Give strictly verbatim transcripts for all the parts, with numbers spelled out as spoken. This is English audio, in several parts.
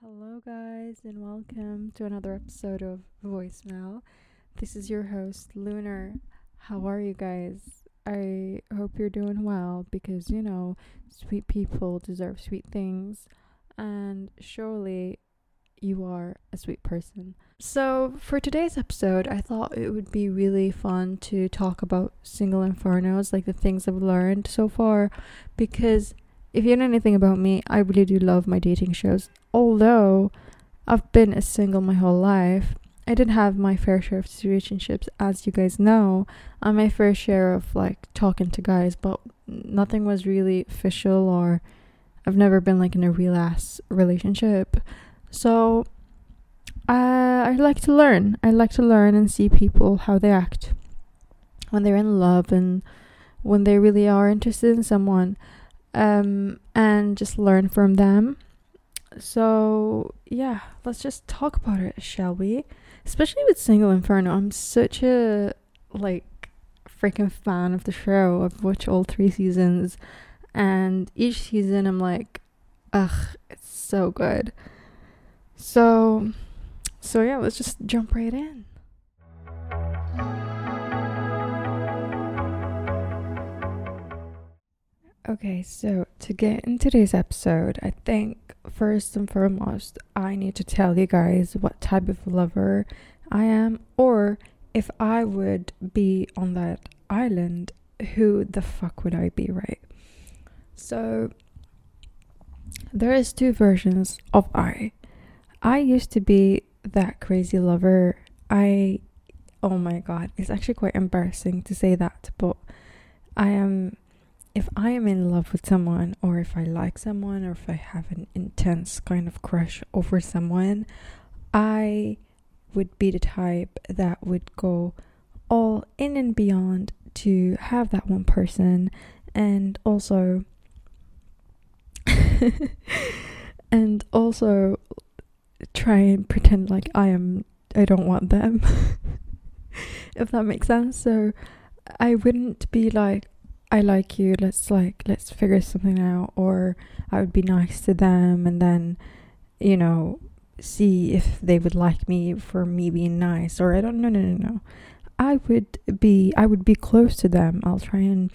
Hello guys, and welcome to another episode of Voicemail. This is your host, Lunar. How are you guys? I hope you're doing well, because you know, sweet people deserve sweet things, and surely you are a sweet person. So for today's episode, I thought it would be really fun to talk about Single's Infernos, like the things I've learned so far, because if you know anything about me, I really do love my dating shows. Although I've been a single my whole life, I did have my fair share of situationships, as you guys know, and my fair share of like talking to guys, but nothing was really official, or I've never been like in a real ass relationship. So uh, I like to learn. I like to learn and see people, how they act when they're in love and when they really are interested in someone. Um, and just learn from them. So yeah, let's just talk about it, shall we? Especially with Single's Inferno. I'm such a like freaking fan of the show. I've watched all three seasons, and each season I'm like, ugh, it's so good. So, so yeah, let's just jump right in. Okay, so to get in today's episode, I think first and foremost, I need to tell you guys what type of lover I am, or if I would be on that island, who the fuck would I be, right? So, there is two versions of I. I used to be that crazy lover. I, oh my god, it's actually quite embarrassing to say that, but I am... If I am in love with someone, or if I like someone, or if I have an intense kind of crush over someone, I would be the type that would go all in and beyond to have that one person, and also and also try and pretend like I am I don't want them if that makes sense. So I wouldn't be like, I like you, let's like let's figure something out, or I would be nice to them and then, you know, see if they would like me for me being nice, or I don't no no no no. I would be I would be close to them. I'll try and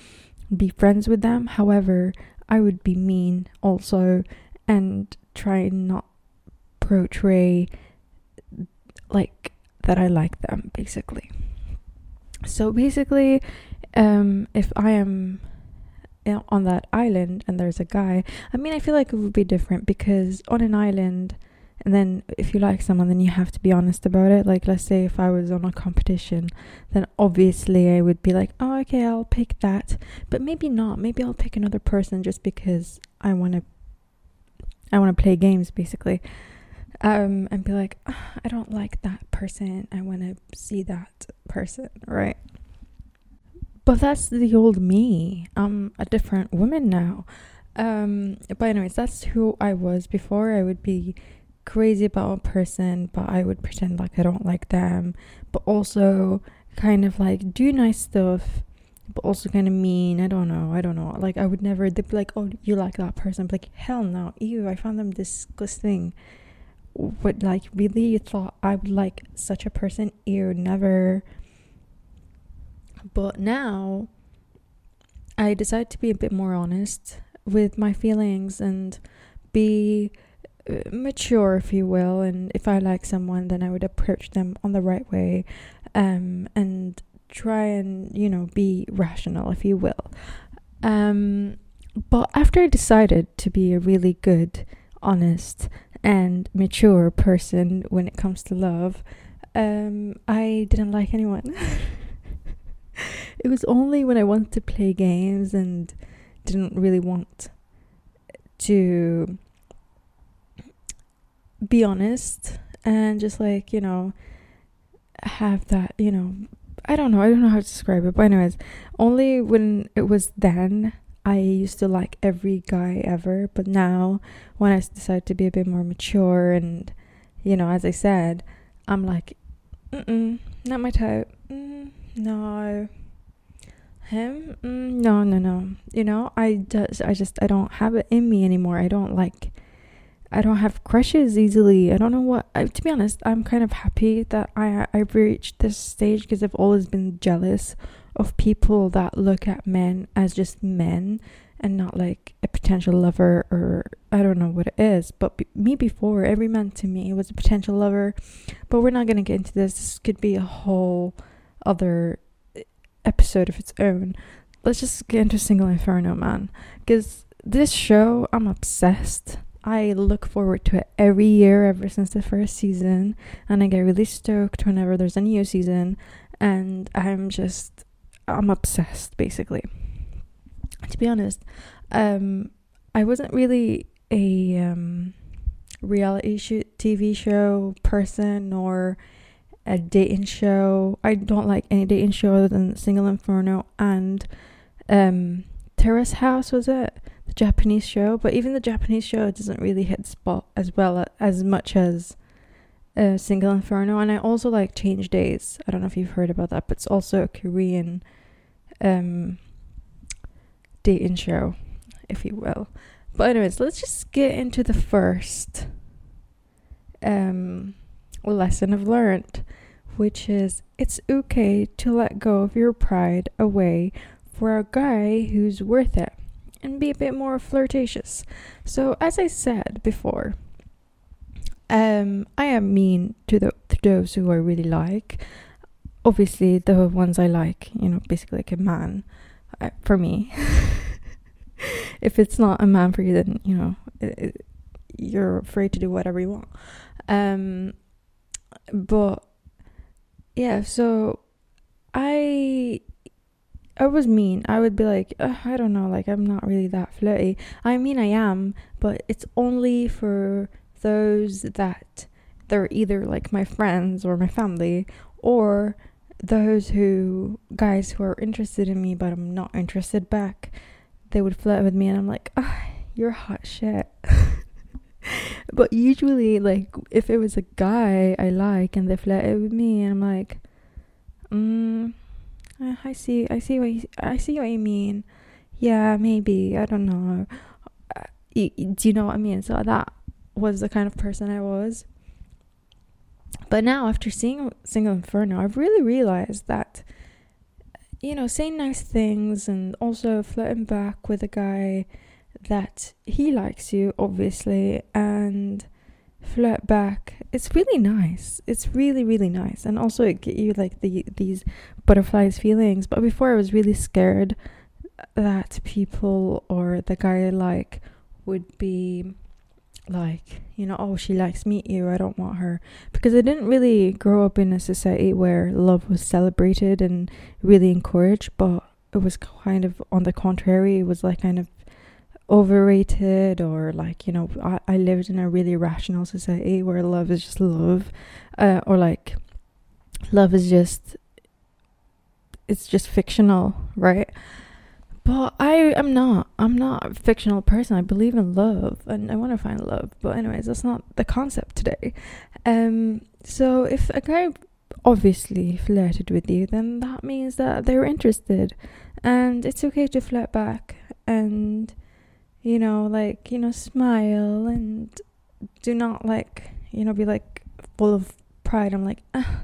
be friends with them. However, I would be mean also, and try and not portray like that I like them, basically. So basically, Um, if I am on that island and there's a guy, I mean, I feel like it would be different, because on an island, and then if you like someone, then you have to be honest about it. Like, let's say if I was on a competition, then obviously I would be like, oh, okay, I'll pick that, but maybe not. Maybe I'll pick another person just because I want to, I want to play games, basically. Um, and be like, oh, I don't like that person. I want to see that person, right? But that's the old me. I'm a different woman now. Um, but anyways, that's who I was before. I would be crazy about a person, but I would pretend like I don't like them. But also kind of like do nice stuff, but also kind of mean. I don't know. I don't know. Like I would never, they'd be like, oh, you like that person. I'd be like, hell no. Ew, I found them disgusting. What, like, really? You thought I would like such a person? Ew, never. But now I decide to be a bit more honest with my feelings and be mature, if you will. And if I like someone, then I would approach them on the right way, um, and try and, you know, be rational, if you will. Um, but after I decided to be a really good, honest, and mature person when it comes to love, um, I didn't like anyone. It was only when I wanted to play games and didn't really want to be honest and just like, you know, have that, you know, I don't know. I don't know how to describe it. But anyways, only when it was then I used to like every guy ever. But now when I decided to be a bit more mature and, you know, as I said, I'm like, mm-mm, not my type. Mm. No, him? Mm, no, no, no. You know, I just, I just, I don't have it in me anymore. I don't like, I don't have crushes easily. I don't know what I, to be honest, I'm kind of happy that I I've reached this stage, because I've always been jealous of people that look at men as just men and not like a potential lover, or I don't know what it is. But b- me before, every man to me was a potential lover. But we're not going to get into this. This could be a whole other episode of its own. Let's just get into Single's Inferno, man, because this show, I'm obsessed. I look forward to it every year ever since the first season, and I get really stoked whenever there's a new season, and I'm just I'm obsessed basically. To be honest, um I wasn't really a um reality sh- T V show person or a dating show. I don't like any dating show other than Single's Inferno and um Terrace House, was it? The Japanese show. But even the Japanese show doesn't really hit spot as well as much as uh, Single's Inferno. And I also like Change Days. I don't know if you've heard about that, but it's also a Korean um dating show, if you will. But anyways, let's just get into the first um lesson I've learned, which is it's okay to let go of your pride away for a guy who's worth it, and be a bit more flirtatious. So as I said before, um I am mean to, the, to those who I really like. Obviously the ones I like, you know, basically like a man uh, for me. If it's not a man for you, then you know it, it, you're free to do whatever you want. um But yeah, so I I was mean. I would be like, I don't know, like I'm not really that flirty. I mean, I am, but it's only for those that they're either like my friends or my family, or those who guys who are interested in me, but I'm not interested back. They would flirt with me, and I'm like, oh, you're hot shit. But usually, like, if it was a guy I like and they flirted with me, and I'm like, mm, I see, I see what you, I see what you mean. Yeah, maybe, I don't know. Uh, you, do you know what I mean? So that was the kind of person I was. But now, after seeing Single's Inferno, I've really realized that, you know, saying nice things and also flirting back with a guy that he likes you, obviously, and flirt back, it's really nice. It's really really nice. And also it get you like the these butterflies feelings. But before, I was really scared that people or the guy I like would be like, you know, oh, she likes me, ew, I don't want her, because I didn't really grow up in a society where love was celebrated and really encouraged. But it was kind of on the contrary. It was like kind of overrated, or like, you know, I, I lived in a really rational society where love is just love, uh, or like love is just it's just fictional, right? But I am not I'm not a fictional person. I believe in love and I want to find love. But anyways, that's not the concept today. Um so if a guy obviously flirted with you, then that means that they're interested, and it's okay to flirt back, and you know, like, you know, smile, and do not like, you know, be like full of pride. I'm like, ah,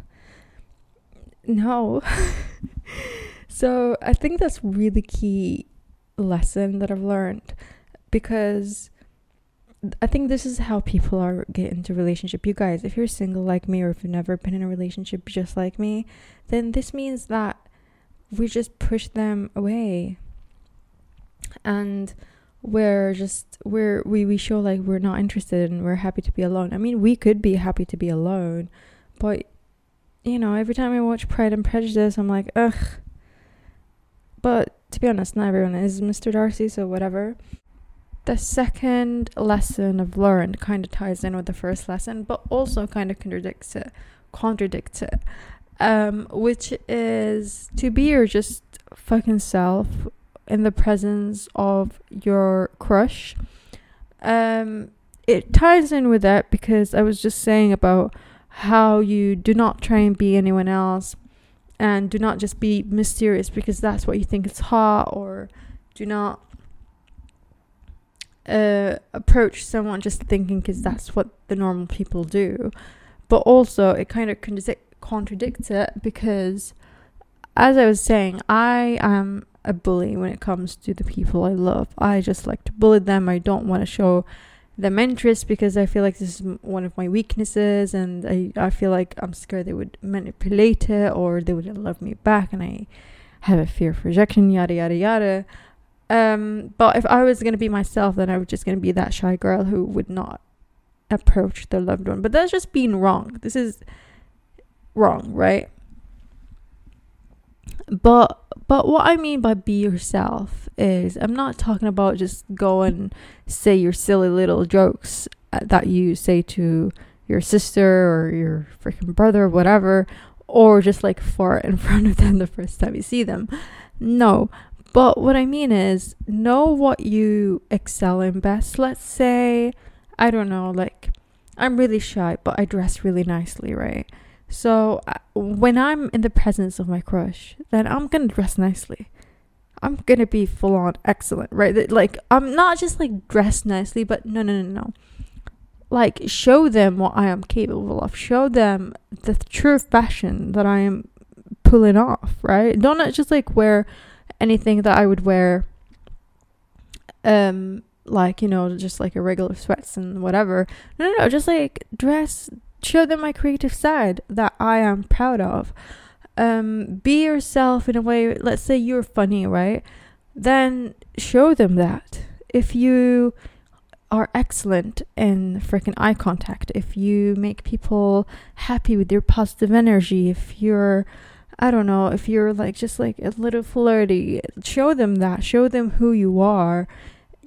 no. So I think that's really key lesson that I've learned, because I think this is how people are get into relationship. You guys, if you're single like me, or if you've never been in a relationship just like me, then this means that we just push them away, and we're just we're we we show like we're not interested and we're happy to be alone. I mean, we could be happy to be alone, but you know, every time I watch Pride and Prejudice, I'm like, ugh. But to be honest, not everyone is Mister Darcy, so whatever. The second lesson I've learned kind of ties in with the first lesson, but also kind of contradicts it contradicts it um which is to be your just fucking self in the presence of your crush. Um it ties in with that, because I was just saying about how you do not try and be anyone else, and do not just be mysterious because that's what you think is hot, or do not uh, approach someone just thinking because that's what the normal people do. But also it kind of contradic- contradicts it because, as I was saying, I am a bully when it comes to the people I love. I just like to bully them. I don't want to show them interest because I feel like this is one of my weaknesses, and I, I feel like I'm scared they would manipulate it or they wouldn't love me back, and I have a fear of rejection, yada yada yada. Um, but if I was going to be myself, then I was just going to be that shy girl who would not approach their loved one. But that's just being wrong. This is wrong, right? But but what I mean by be yourself is I'm not talking about just go and say your silly little jokes that you say to your sister or your freaking brother or whatever, or just like fart in front of them the first time you see them. No. But what I mean is know what you excel in best. Let's say, I don't know, like I'm really shy, but I dress really nicely, right? So uh, when I'm in the presence of my crush, then I'm going to dress nicely. I'm going to be full on excellent, right? Th- like I'm not just like dress nicely, but no, no, no, no. Like show them what I am capable of. Show them the true fashion that I am pulling off, right? Don't not just like wear anything that I would wear, um, like, you know, just like a regular sweats and whatever. No, no, no, just like dress. Show them my creative side that I am proud of. Um, be yourself in a way. Let's say you're funny, right? Then show them that. If you are excellent in freaking eye contact, if you make people happy with your positive energy, if you're, I don't know, if you're like just like a little flirty, show them that. Show them who you are,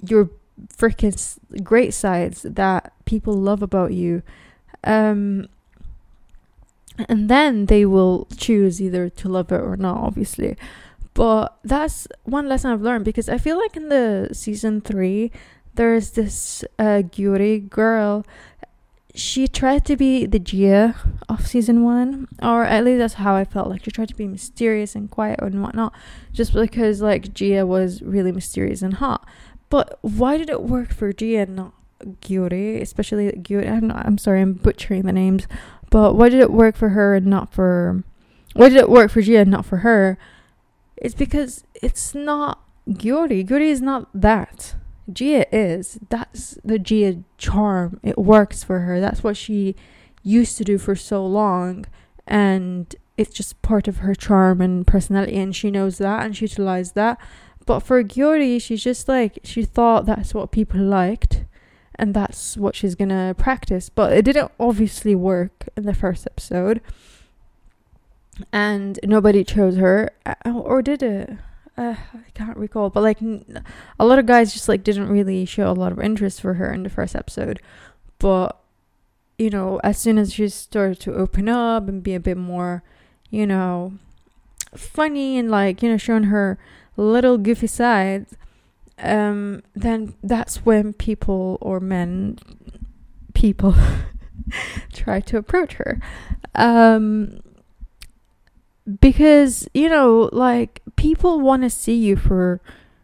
your freaking great sides that people love about you. Um, and then they will choose either to love it or not, obviously. But that's one lesson I've learned, because I feel like in the season three, there's this uh, Gyuri girl. She tried to be the Gia of season one, or at least that's how I felt. Like she tried to be mysterious and quiet and whatnot, just because like Gia was really mysterious and hot. But why did it work for Gia and not Gyuri, especially Gyuri? I'm not, I'm sorry, I'm butchering the names. But why did it work for her and not for? Why did it work for Gia and not for her? It's because it's not Gyuri. Gyuri is not that. Gia is. That's the Gia charm. It works for her. That's what she used to do for so long, and it's just part of her charm and personality, and she knows that and she utilized that. But for Gyuri, she's just like, she thought that's what people liked, and that's what she's gonna practice. But it didn't obviously work in the first episode, and nobody chose her, or did it? Uh, I can't recall. But like n- a lot of guys just like didn't really show a lot of interest for her in the first episode. But you know, as soon as she started to open up and be a bit more, you know, funny and like, you know, showing her little goofy sides, um then that's when people or men people try to approach her, um because, you know, like people want to see you for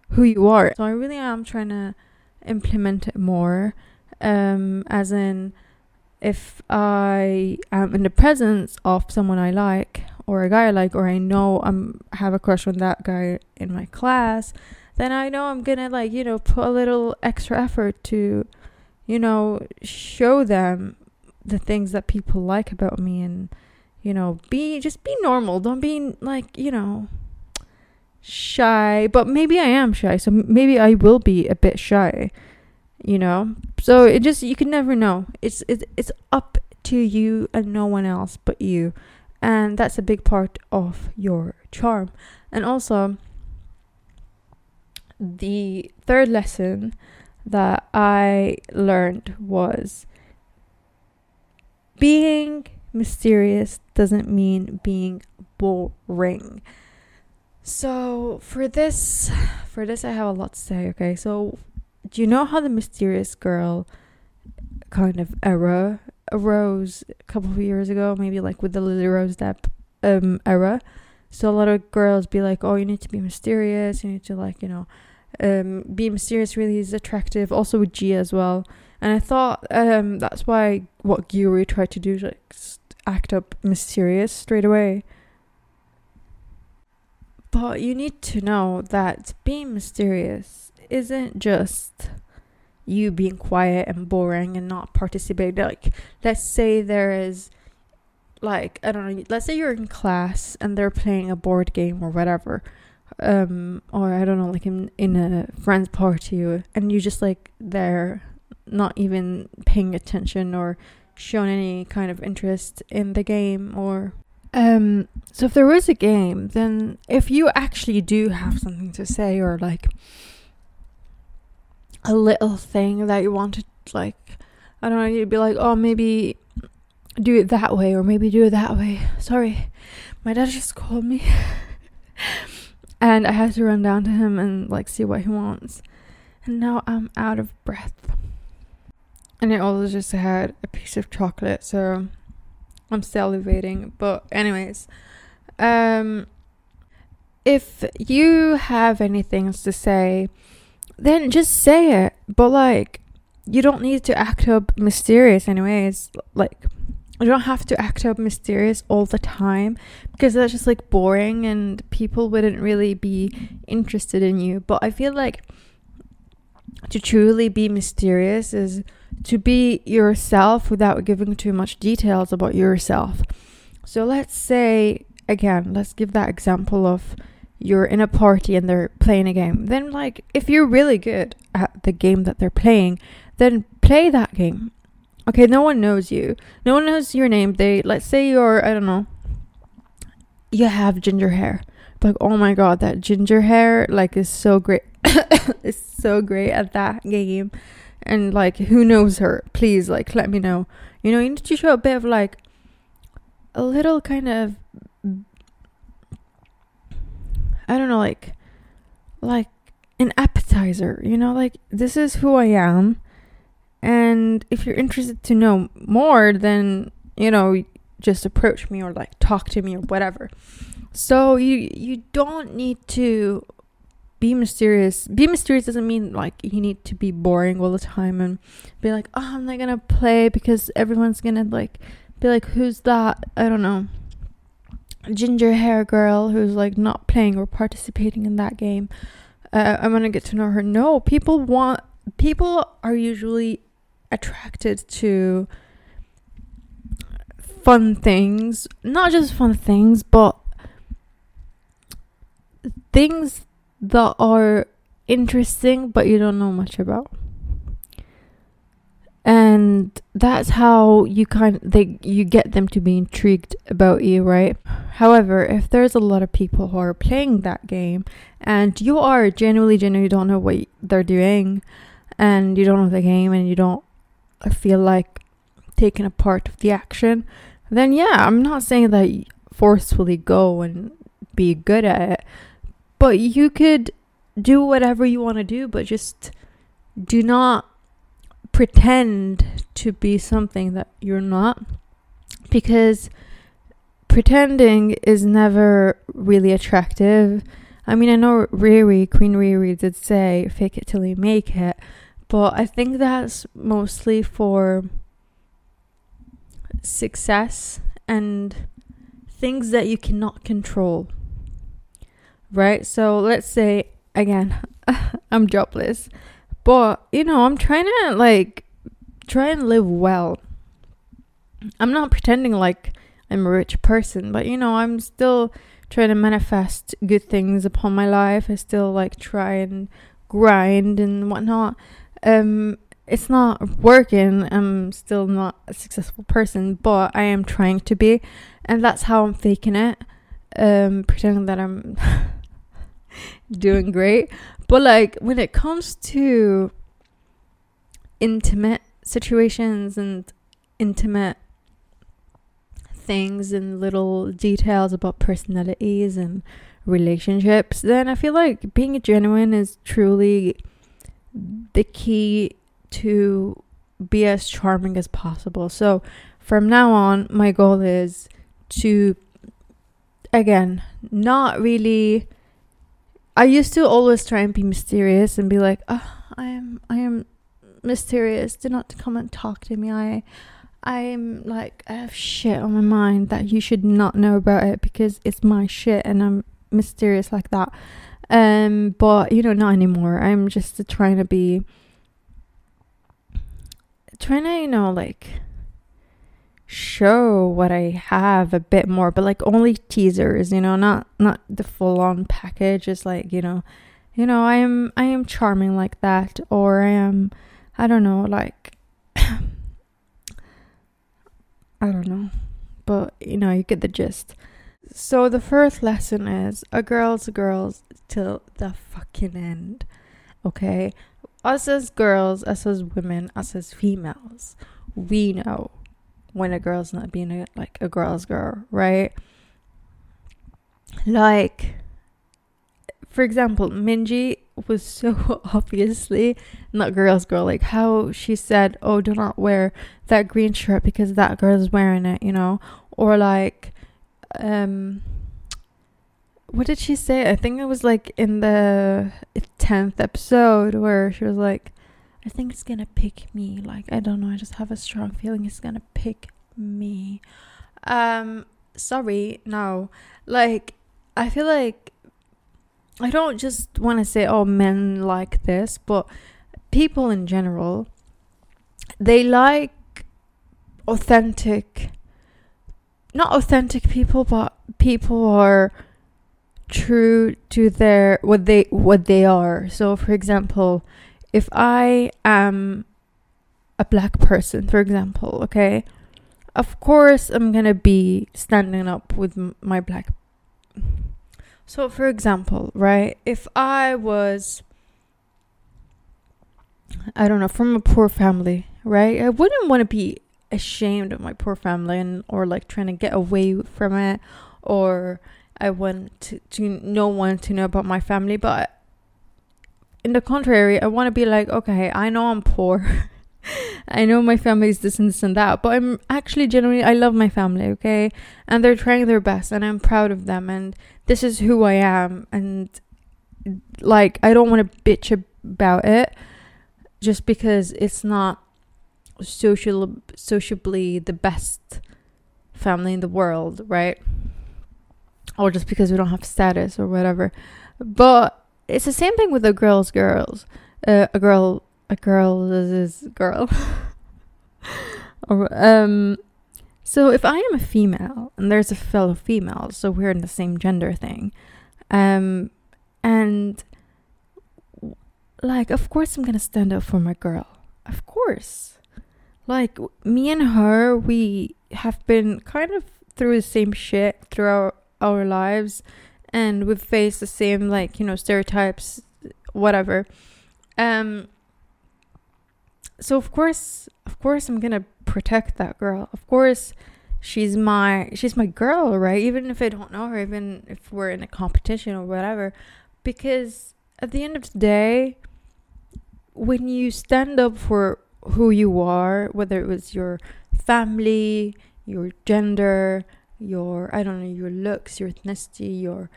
who you are. So I really am trying to implement it more, um as in if I am in the presence of someone I like or a guy I like, or I know I'm have a crush on that guy in my class, then I know I'm gonna, like, you know, put a little extra effort to, you know, show them the things that people like about me, and, you know, be, just be normal. Don't be, like, you know, shy. But maybe I am shy, so maybe I will be a bit shy, you know? So it just, you can never know. It's, it's, it's up to you and no one else but you. And that's a big part of your charm. And also, the third lesson that I learned was being mysterious doesn't mean being boring. So for this, for this, I have a lot to say, okay? So do you know how the mysterious girl kind of era arose a couple of years ago, maybe like with the Lily Rose Depp um, era? So a lot of girls be like, oh, you need to be mysterious. You need to, like, you know, um, be mysterious really is attractive. Also with Gia as well. And I thought um, that's why what Gyuri tried to do is like act up mysterious straight away. But you need to know that being mysterious isn't just you being quiet and boring and not participating. Like, let's say there is, like, I don't know, let's say you're in class and they're playing a board game or whatever. Um, or I don't know, like in, in a friend's party, and you're just like there, not even paying attention or showing any kind of interest in the game or... Um, so if there was a game, then if you actually do have something to say or like a little thing that you wanted, like, I don't know, you'd be like, oh, maybe do it that way or maybe do it that way. Sorry, my dad just called me and I have to run down to him and like see what he wants. And now I'm out of breath. And I also just had a piece of chocolate, so... I'm salivating, but anyways, um, if you have anything to say, then just say it, but like, you don't need to act up mysterious anyways, like, you don't have to act up mysterious all the time, because that's just like boring, and people wouldn't really be interested in you. But I feel like to truly be mysterious is to be yourself without giving too much details about yourself. So let's say, again, let's give that example of you're in a party and they're playing a game. Then, like, if you're really good at the game that they're playing, then play that game. Okay, no one knows you. No one knows your name. They, let's say you're, I don't know, you have ginger hair. Like, oh my god, that ginger hair, like, is so great. It's so great at that game. And like, who knows her? Please, like, let me know. You know, you need to show a bit of like a little kind of, I don't know, like like an appetizer, you know, like, this is who I am, and if you're interested to know more, then, you know, just approach me or like talk to me or whatever. So you you don't need to be mysterious. Be mysterious doesn't mean like you need to be boring all the time and be like, oh, I'm not gonna play because everyone's gonna like be like, who's that, I don't know, ginger hair girl who's like not playing or participating in that game. Uh, I'm gonna get to know her. No, people want people are usually attracted to fun things, not just fun things, but things that are interesting but you don't know much about. And that's how you kind they you get them to be intrigued about you, right? However, if there's a lot of people who are playing that game and you are genuinely genuinely don't know what they're doing and you don't know the game and you don't feel like taking a part of the action, then yeah, I'm not saying that you forcefully go and be good at it, but you could do whatever you want to do, but just do not pretend to be something that you're not, because pretending is never really attractive. I mean, I know Riri, Queen Riri did say fake it till you make it, but I think that's mostly for success and things that you cannot control. Right, so let's say, again, I'm jobless, but, you know, I'm trying to, like, try and live well. I'm not pretending like I'm a rich person, but, you know, I'm still trying to manifest good things upon my life. I still, like, try and grind and whatnot. Um, it's not working. I'm still not a successful person, but I am trying to be, and that's how I'm faking it, um, pretending that I'm... doing great. But like, when it comes to intimate situations and intimate things and little details about personalities and relationships, then I feel like being genuine is truly the key to be as charming as possible. So from now on, my goal is to, again, not really I used to always try and be mysterious and be like, oh, I am I am mysterious. Do not come and talk to me. I I'm like, I have shit on my mind that you should not know about it because it's my shit and I'm mysterious like that. Um, but, you know, not anymore. I'm just trying to be, trying to, you know, like, show what I have a bit more, but like only teasers, you know, not, not the full on package. It's like, you know, you know, I am, I am charming like that, or I am, I don't know, like, I don't know, but you know, you get the gist. So the first lesson is a girl's a girl's till the fucking end, okay? Us as girls, us as women, us as females, we know when a girl's not being a, like a girl's girl, right? Like, for example, Minji was so obviously not girl's girl. Like how she said, oh, do not wear that green shirt because that girl's wearing it, you know? Or like, um what did she say? I think it was like in the tenth episode where she was like, I think it's gonna pick me, like, I don't know, I just have a strong feeling it's gonna pick me. Um sorry, no, like, I feel like I don't just want to say, oh, men like this, but people in general, they like authentic, not authentic people, but people are true to their what they what they are. So for example, if I am a black person, for example, okay, of course I'm gonna be standing up with my black. So for example, right, if I was, I don't know, from a poor family, right, I wouldn't want to be ashamed of my poor family, and or like trying to get away from it, or I want to, to no one to know about my family. But in the contrary, I want to be like, okay, I know I'm poor, I know my family is this and this and that, but I'm actually genuinely, I love my family, okay, and they're trying their best and I'm proud of them and this is who I am, and like I don't want to bitch about it just because it's not social sociably the best family in the world, right, or just because we don't have status or whatever. But it's the same thing with a girl's girls, uh, a girl a girl is girl or, um so if I am a female and there's a fellow female, so we're in the same gender thing, um and like of course I'm gonna stand up for my girl, of course. Like, me and her, we have been kind of through the same shit throughout our lives. And we've faced the same, like, you know, stereotypes, whatever. Um. So, of course, of course, I'm going to protect that girl. Of course, she's my, she's my girl, right? Even if I don't know her, even if we're in a competition or whatever. Because at the end of the day, when you stand up for who you are, whether it was your family, your gender, your, I don't know, your looks, your ethnicity, your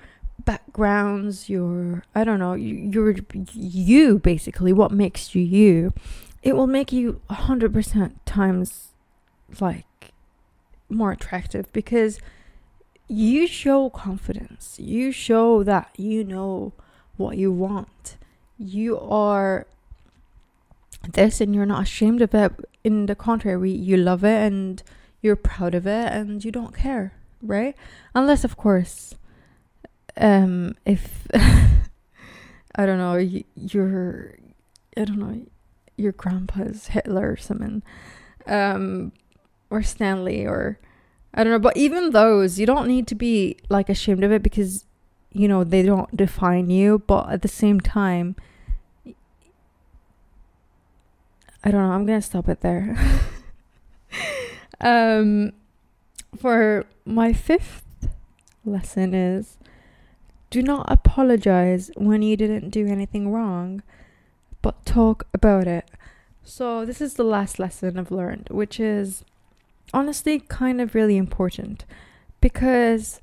backgrounds, your, I don't know, your, you basically, what makes you you, it will make you a hundred percent times like more attractive, because you show confidence, you show that you know what you want, you are this and you're not ashamed of it. In the contrary, you love it and you're proud of it and you don't care, right? Unless of course, um if I don't know, you, you're I don't know, your grandpa's Hitler or something, um or Stanley, or I don't know. But even those, you don't need to be like ashamed of it, because you know they don't define you. But at the same time, I don't know, I'm gonna stop it there. Um, for my fifth lesson is, do not apologize when you didn't do anything wrong, but talk about it. So this is the last lesson I've learned, which is honestly kind of really important, because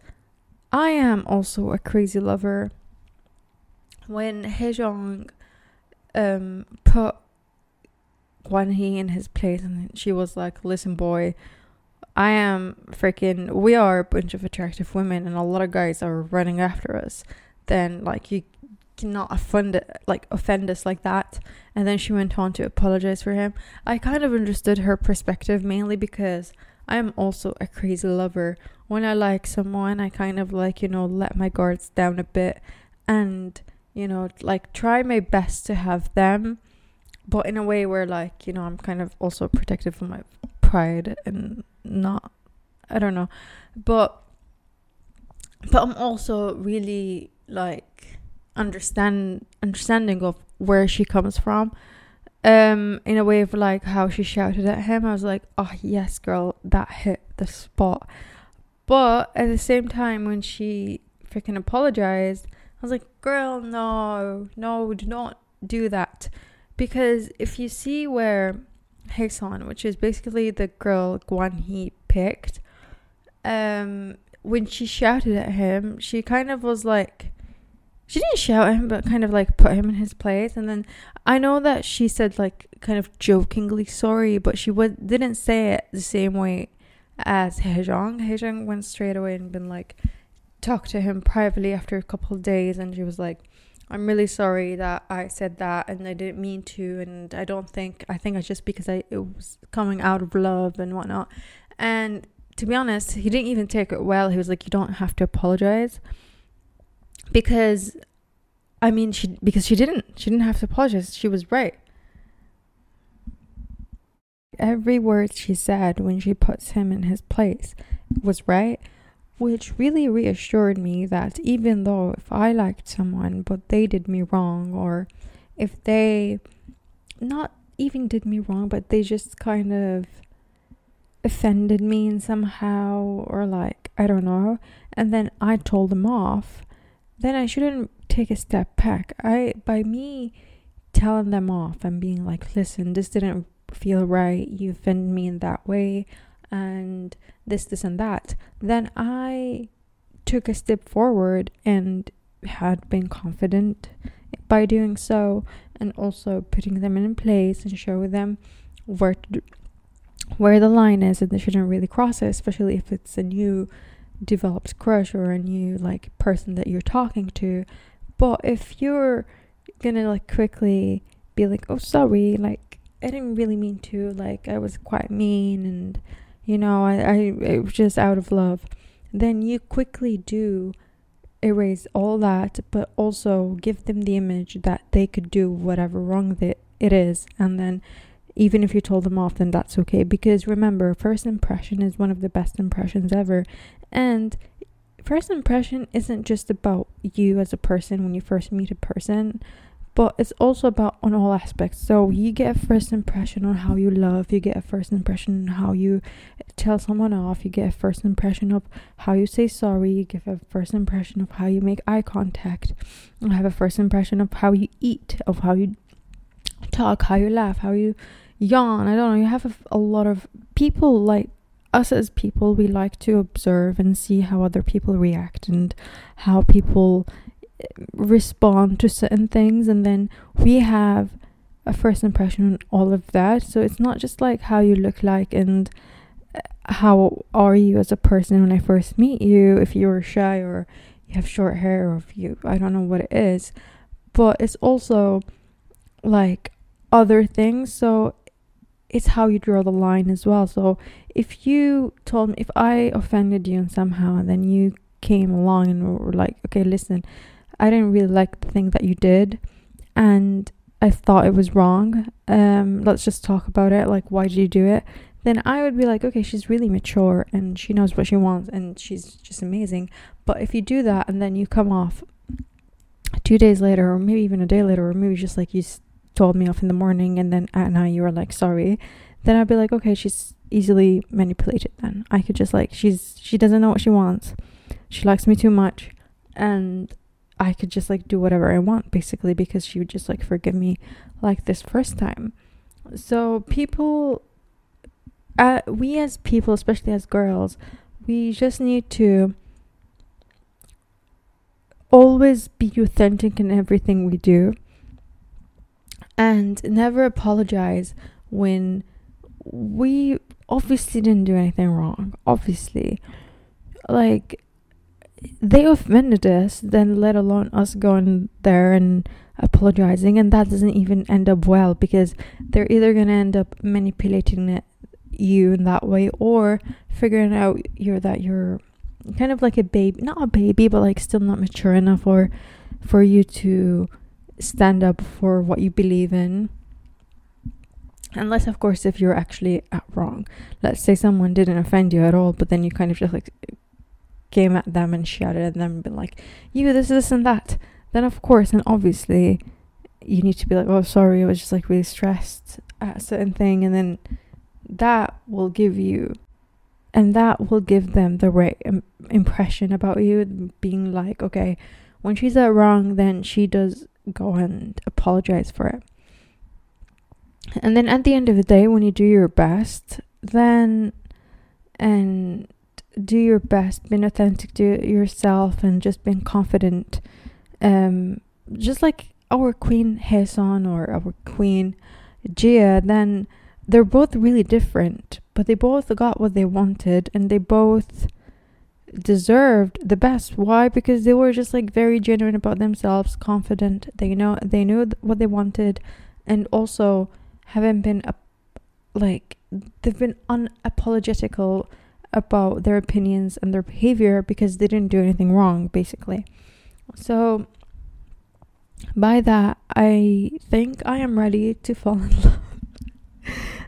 I am also a crazy lover. when Hyejeong um put Gwan-hee in his place, and she was like, listen boy, I am freaking, we are a bunch of attractive women and a lot of guys are running after us, then like you cannot offend like offend us like that. And then she went on to apologize for him. I kind of understood her perspective, mainly because I'm also a crazy lover. When I like someone, I kind of like, you know, let my guards down a bit and, you know, like try my best to have them, but in a way where like, you know, I'm kind of also protective of my pride and not, I don't know, but but I'm also really like understand understanding of where she comes from, um in a way of like how she shouted at him. I was like, oh yes girl, that hit the spot. But at the same time, when she freaking apologized, I was like, girl, no no do not do that, because if you see where Hyeseon, which is basically the girl Gwan-hee picked, um when she shouted at him, she kind of was like, she didn't shout at him, but kind of like put him in his place. And then I know that she said like kind of jokingly sorry, but she would, didn't say it the same way as Hyejeong. Hyejeong went straight away and been like, talked to him privately after a couple of days. And she was like, I'm really sorry that I said that and I didn't mean to. And I don't think, I think it's just because I it was coming out of love and whatnot. And to be honest, he didn't even take it well. He was like, you don't have to apologize. Because, I mean, she because she didn't. She didn't have to apologize. She was right. Every word she said when she puts him in his place was right, which really reassured me that even though if I liked someone but they did me wrong, or if they not even did me wrong, but they just kind of offended me in somehow, or like, I don't know, and then I told them off, then I shouldn't take a step back. I by me telling them off and being like, listen, this didn't feel right, you offended me in that way, and this, this and that, then I took a step forward and had been confident by doing so, and also putting them in place and show them where to do, where the line is, and they shouldn't really cross it, especially if it's a new developed crush or a new like person that you're talking to. But if you're gonna like quickly be like, oh sorry, like I didn't really mean to, like I was quite mean, and you know I, I it was just out of love, then you quickly do erase all that, but also give them the image that they could do whatever wrong that it is. And then even if you told them off, then that's okay, because remember, first impression is one of the best impressions ever, and first impression isn't just about you as a person when you first meet a person, but it's also about on all aspects. So you get a first impression on how you love, you get a first impression on how you tell someone off, you get a first impression of how you say sorry, you give a first impression of how you make eye contact, you have a first impression of how you eat, of how you talk, how you laugh, how you yawn. I don't know, you have a, a lot of people, like us as people, we like to observe and see how other people react and how people respond to certain things, and then we have a first impression on all of that. So it's not just like how you look like and how are you as a person when I first meet you, if you're shy or you have short hair, or if you, I don't know what it is, but it's also like other things. So it's how you draw the line as well. So if you told me, if I offended you and somehow, and then you came along and were like, okay listen, I didn't really like the thing that you did and I thought it was wrong, um let's just talk about it, like why did you do it, then I would be like, okay, she's really mature and she knows what she wants and she's just amazing. But if you do that and then you come off two days later, or maybe even a day later, or maybe just like you told me off in the morning and then at night you were like sorry, then I'd be like, okay, she's easily manipulated, then I could just like, she's she doesn't know what she wants, she likes me too much, and I could just like do whatever I want basically, because she would just like forgive me like this first time. So people, uh, we as people, especially as girls, we just need to always be authentic in everything we do, and never apologize when we obviously didn't do anything wrong. Obviously, like, they offended us, then let alone us going there and apologizing, and that doesn't even end up well, because they're either going to end up manipulating it, you in that way, or figuring out you're that you're kind of like a baby, not a baby, but like still not mature enough or for you to stand up for what you believe in. Unless, of course, if you're actually at wrong. Let's say someone didn't offend you at all, but then you kind of just like came at them and shouted at them and been like, you, this, this, and that. Then, of course, and obviously, you need to be like, oh, sorry, I was just like really stressed at a certain thing. And then that will give you, and that will give them the right im- impression about you, being like, okay, when she's at wrong, then she does go and apologize for it. And then at the end of the day, when you do your best, then, and do your best, being authentic to yourself and just being confident, um, just like our Queen Hyeseon or our Queen Gia, then they're both really different, but they both got what they wanted and they both deserved the best. Why? Because they were just like very genuine about themselves, confident. They know they knew th- what they wanted, and also haven't been ap- like they've been unapologetical about their opinions and their behavior because they didn't do anything wrong, basically. So by that, I think I am ready to fall in love.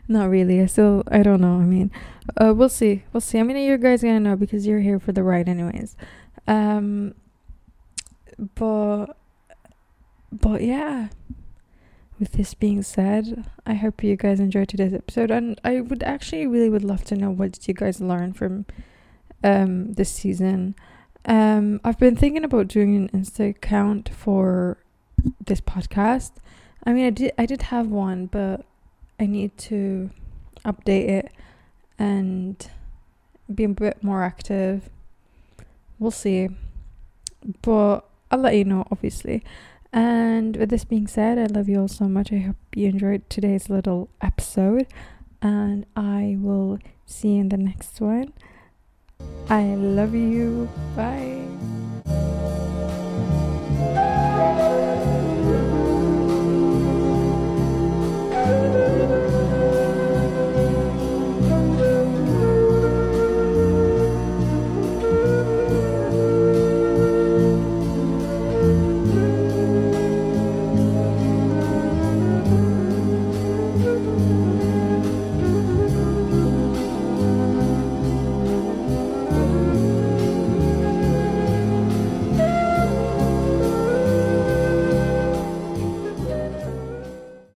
Not really. I still, I don't know. I mean, uh, we'll see. We'll see. I mean, you guys are gonna know because you're here for the ride, anyways. Um, but, but yeah. With this being said, I hope you guys enjoyed today's episode, and I would actually really would love to know what did you guys learn from, um, this season. Um, I've been thinking about doing an Insta account for this podcast. I mean, I did, I did have one, but I need to update it and be a bit more active. We'll see, but I'll let you know, obviously. And with this being said, I love you all so much. I hope you enjoyed today's little episode, and I will see you in the next one. I love you. Bye.